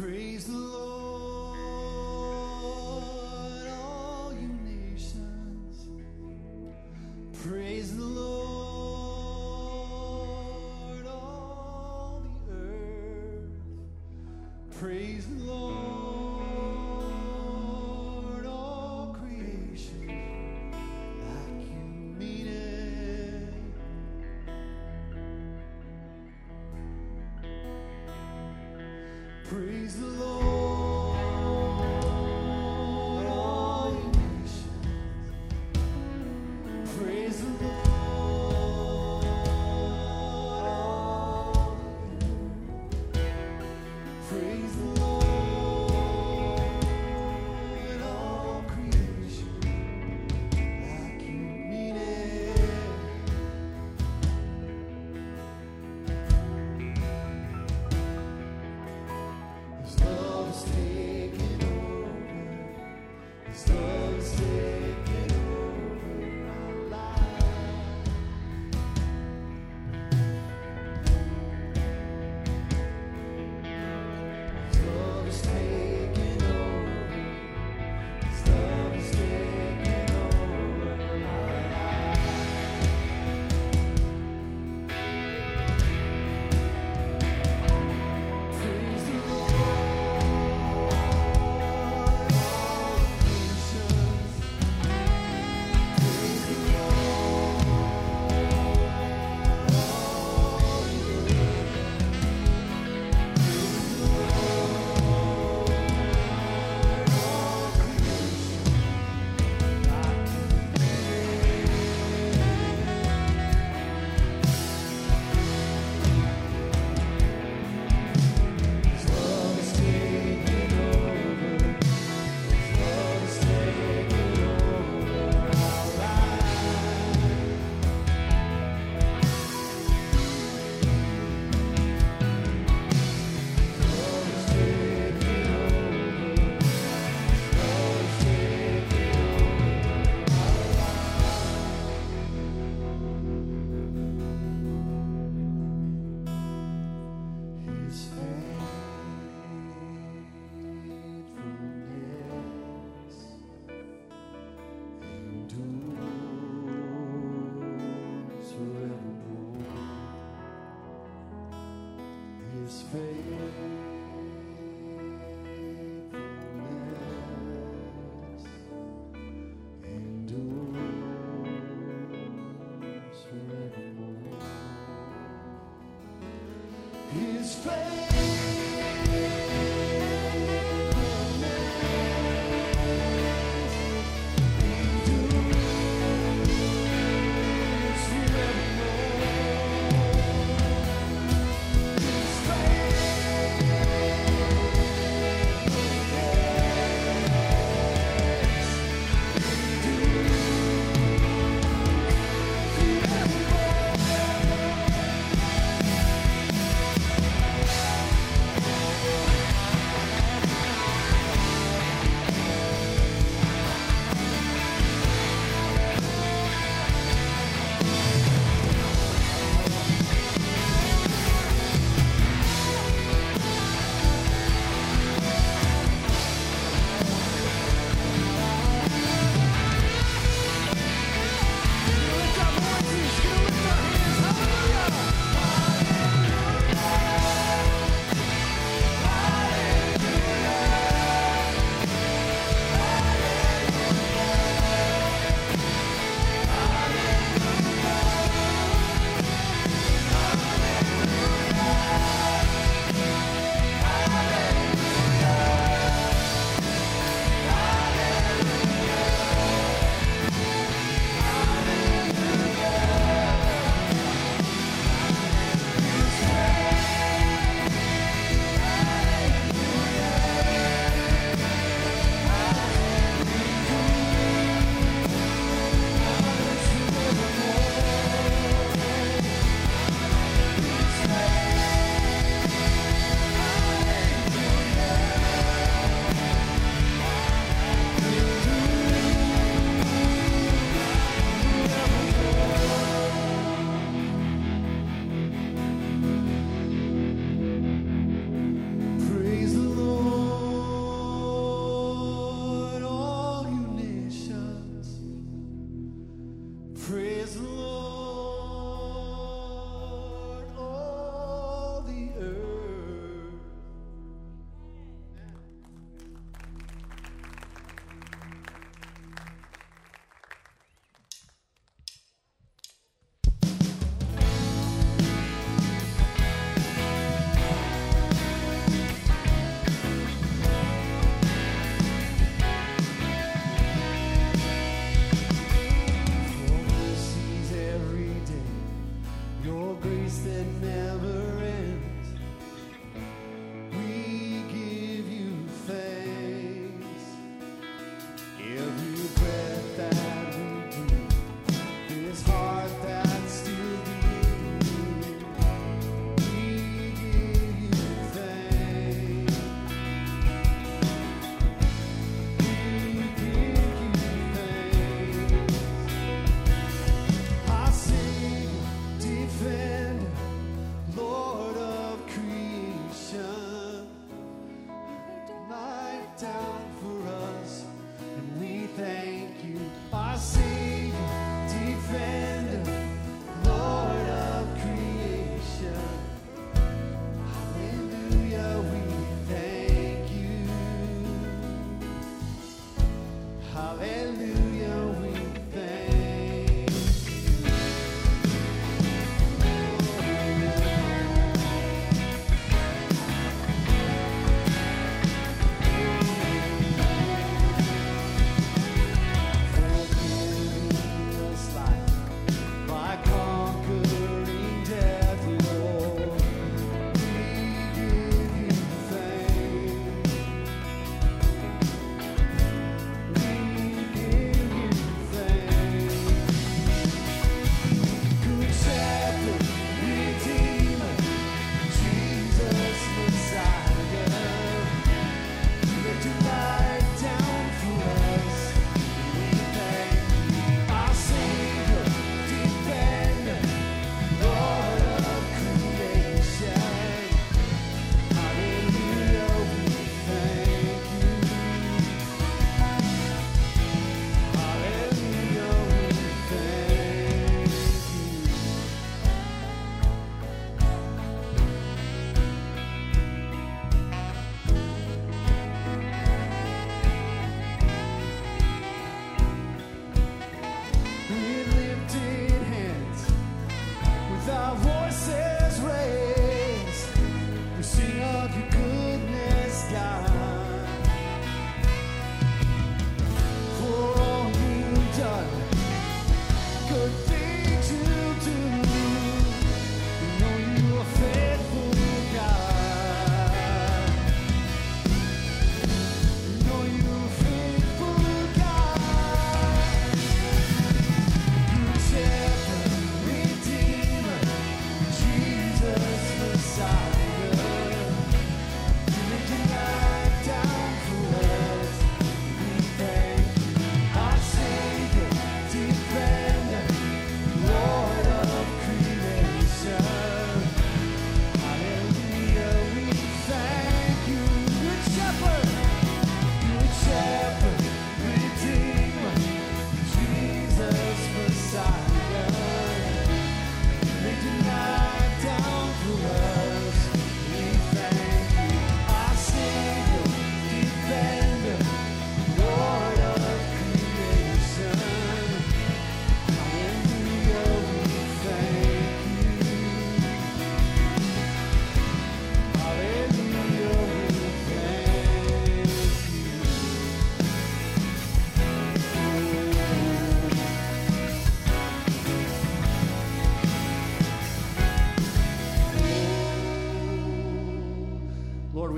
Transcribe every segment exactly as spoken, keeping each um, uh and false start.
Praise the Lord, all you nations. Praise the Lord, all the earth. Praise the Lord, all creation, like you mean it. Praise the Lord, all you nations. Praise the Lord, all you. Praise the Lord, all creation, like you mean it. His love is taking over. His love is taking over our life. His love is taking over. His love is taking over our life. Praise the Lord. His faithfulness endures forevermore. His faithfulness.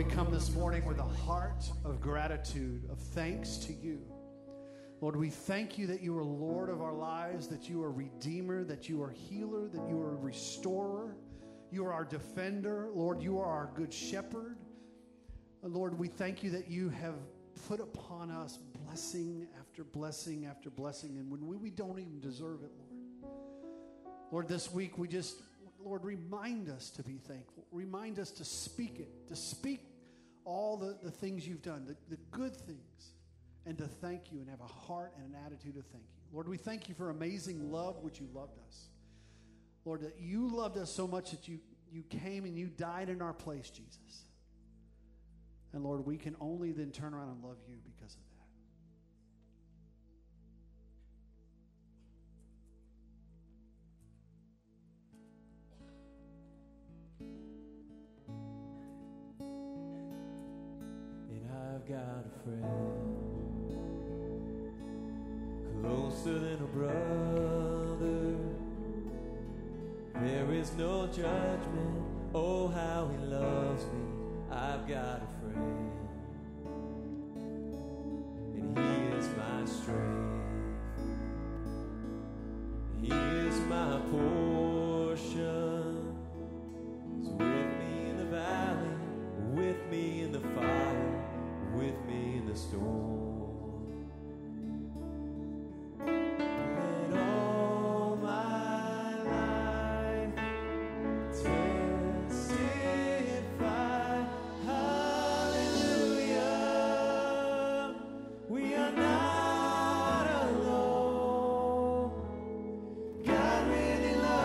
we come this morning with a heart of gratitude, of thanks to you. Lord, we thank you that you are Lord of our lives, that you are Redeemer, that you are Healer, that you are Restorer. You are our Defender. Lord, you are our Good Shepherd. Lord, we thank you that you have put upon us blessing after blessing after blessing, and when we, we don't even deserve it, Lord. Lord, this week we just, Lord, remind us to be thankful. Remind us to speak it, to speak all the, the things you've done, the, the good things, and to thank you and have a heart and an attitude of thank you. Lord, we thank you for amazing love, which you loved us. Lord, that you loved us so much that you, you came and you died in our place, Jesus. And Lord, we can only then turn around and love you because of that. And I've got a friend closer than a brother. There is no judgment. Oh, how he loves me. I've got a friend, and he is my strength. He is my portion. He's with me in the valley, with me in the fire, with me in the storm. Not alone. God really loves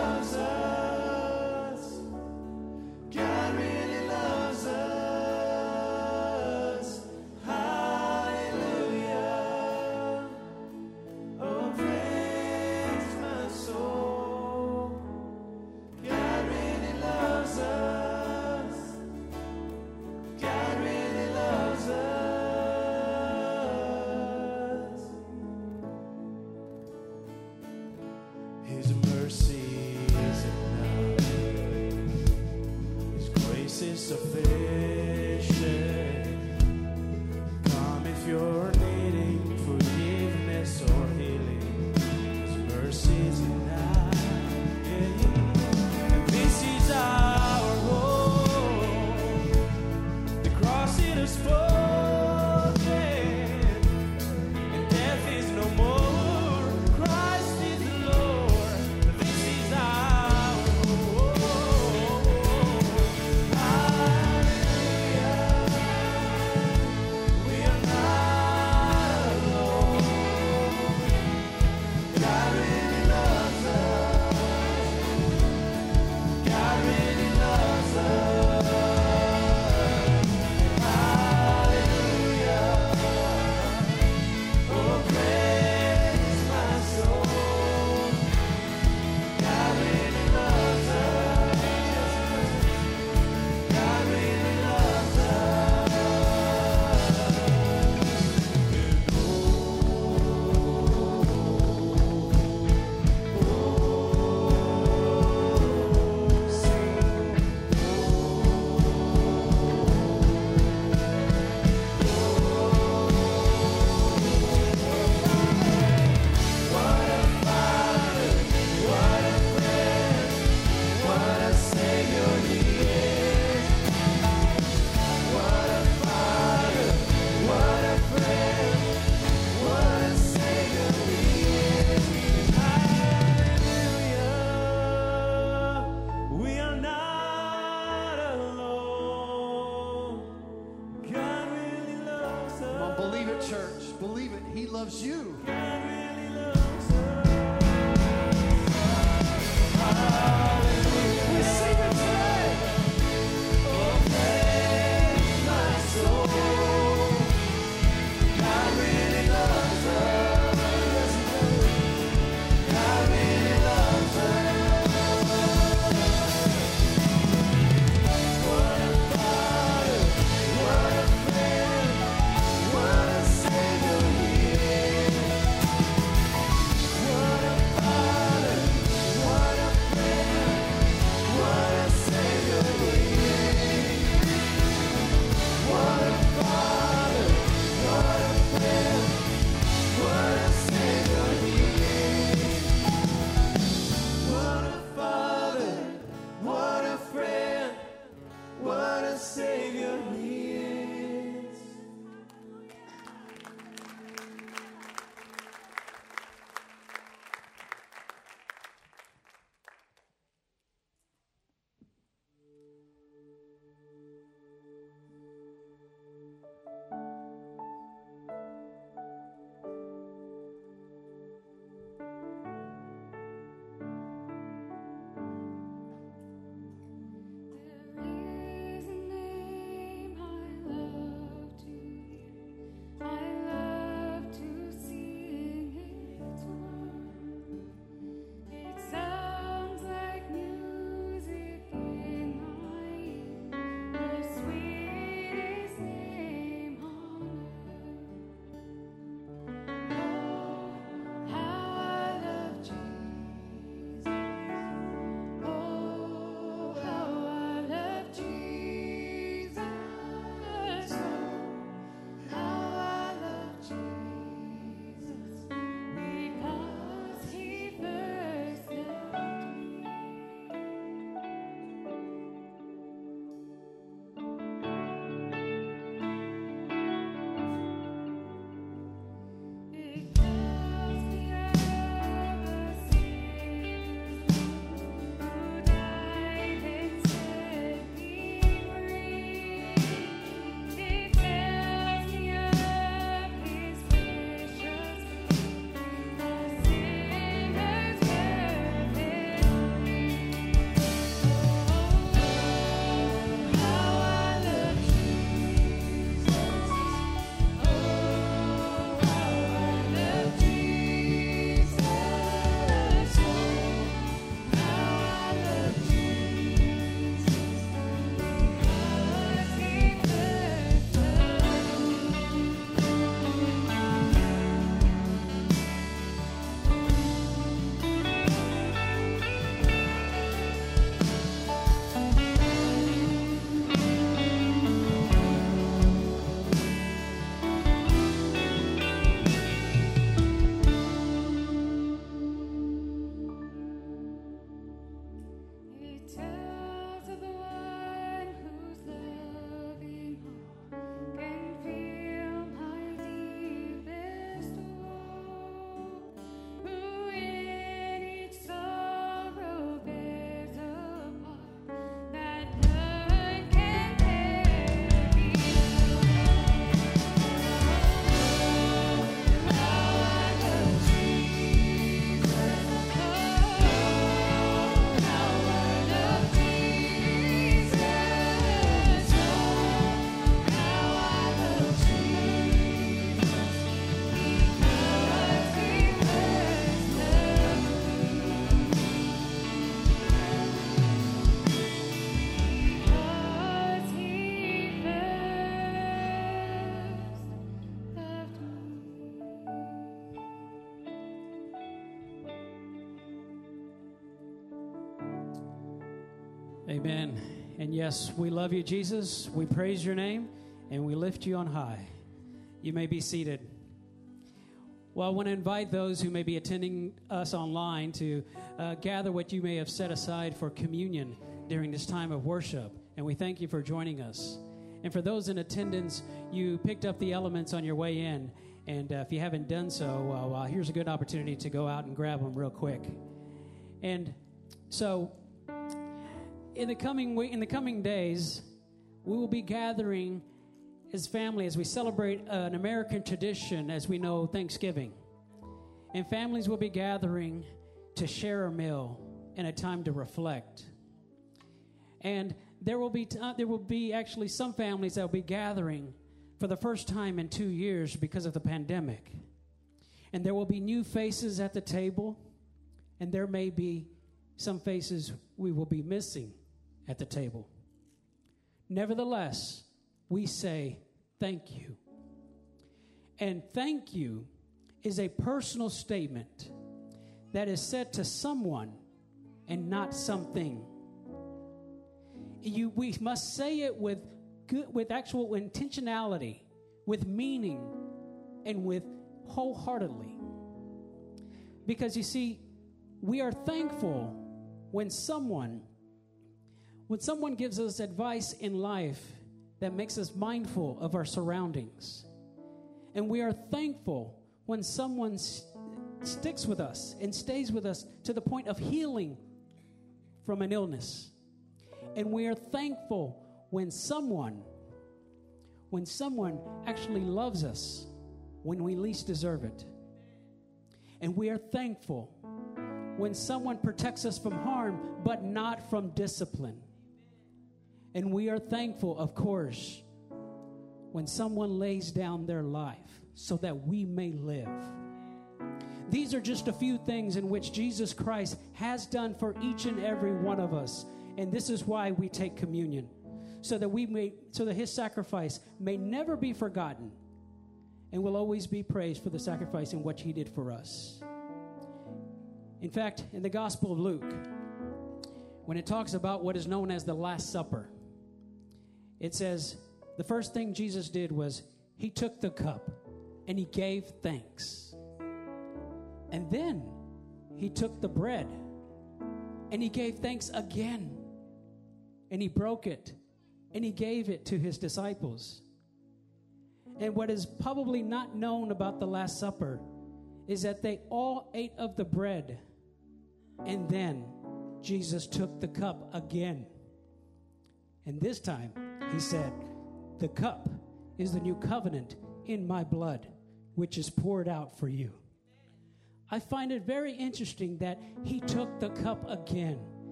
Amen. And yes, we love you, Jesus. We praise your name, and we lift you on high. You may be seated. Well, I want to invite those who may be attending us online to uh, gather what you may have set aside for communion during this time of worship. And we thank you for joining us. And for those in attendance, you picked up the elements on your way in. And uh, if you haven't done so, uh, well, here's a good opportunity to go out and grab them real quick. And so in the coming week, in the coming days, we will be gathering as family as we celebrate an American tradition, as we know, Thanksgiving. And families will be gathering to share a meal and a time to reflect. And there will be t- there will be actually some families that will be gathering for the first time in two years because of the pandemic. And there will be new faces at the table, and there may be some faces we will be missing at the table. Nevertheless, we say thank you. And thank you is a personal statement that is said to someone and not something. You, we must say it with good, with actual intentionality, with meaning, and with wholeheartedly. Because you see, we are thankful when someone, when someone gives us advice in life that makes us mindful of our surroundings. And we are thankful when someone st- sticks with us and stays with us to the point of healing from an illness. And we are thankful when someone, when someone actually loves us when we least deserve it. And we are thankful when someone protects us from harm, but not from discipline. And we are thankful, of course, when someone lays down their life so that we may live. These are just a few things in which Jesus Christ has done for each and every one of us. And this is why we take communion, so that we may, so that his sacrifice may never be forgotten and will always be praised for the sacrifice and what he did for us. In fact, in the Gospel of Luke, when it talks about what is known as the Last Supper, it says the first thing Jesus did was he took the cup and he gave thanks. And then he took the bread and he gave thanks again. And he broke it, and he gave it to his disciples. And what is probably not known about the Last Supper is that they all ate of the bread, and then Jesus took the cup again. And this time, he said, "The cup is the new covenant in my blood, which is poured out for you." I find it very interesting that he took the cup again,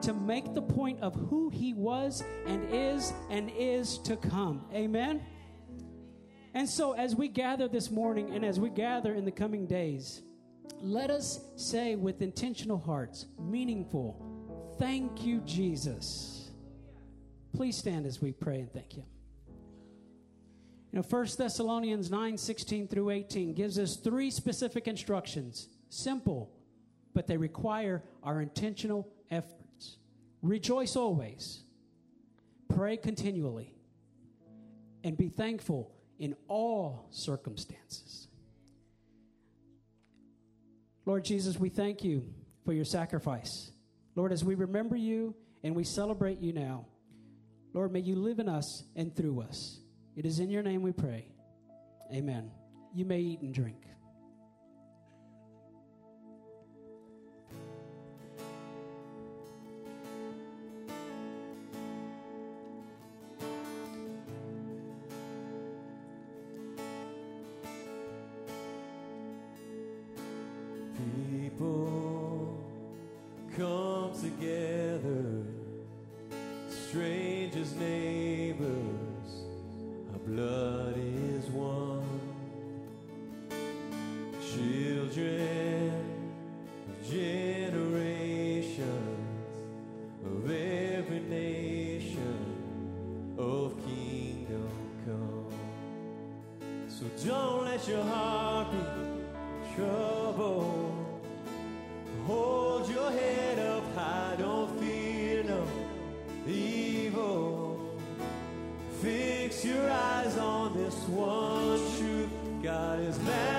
to make the point of who he was and is and is to come. Amen? And so as we gather this morning and as we gather in the coming days, let us say with intentional hearts, meaningful, thank you, Jesus. Please stand as we pray and thank him. You know, First Thessalonians nine, sixteen through eighteen gives us three specific instructions. Simple, but they require our intentional effort. Rejoice always, pray continually, and be thankful in all circumstances. Lord Jesus, we thank you for your sacrifice. Lord, as we remember you and we celebrate you now, Lord, may you live in us and through us. It is in your name we pray. Amen. You may eat and drink. Trouble, hold your head up high, don't fear no this one truth, God is mad.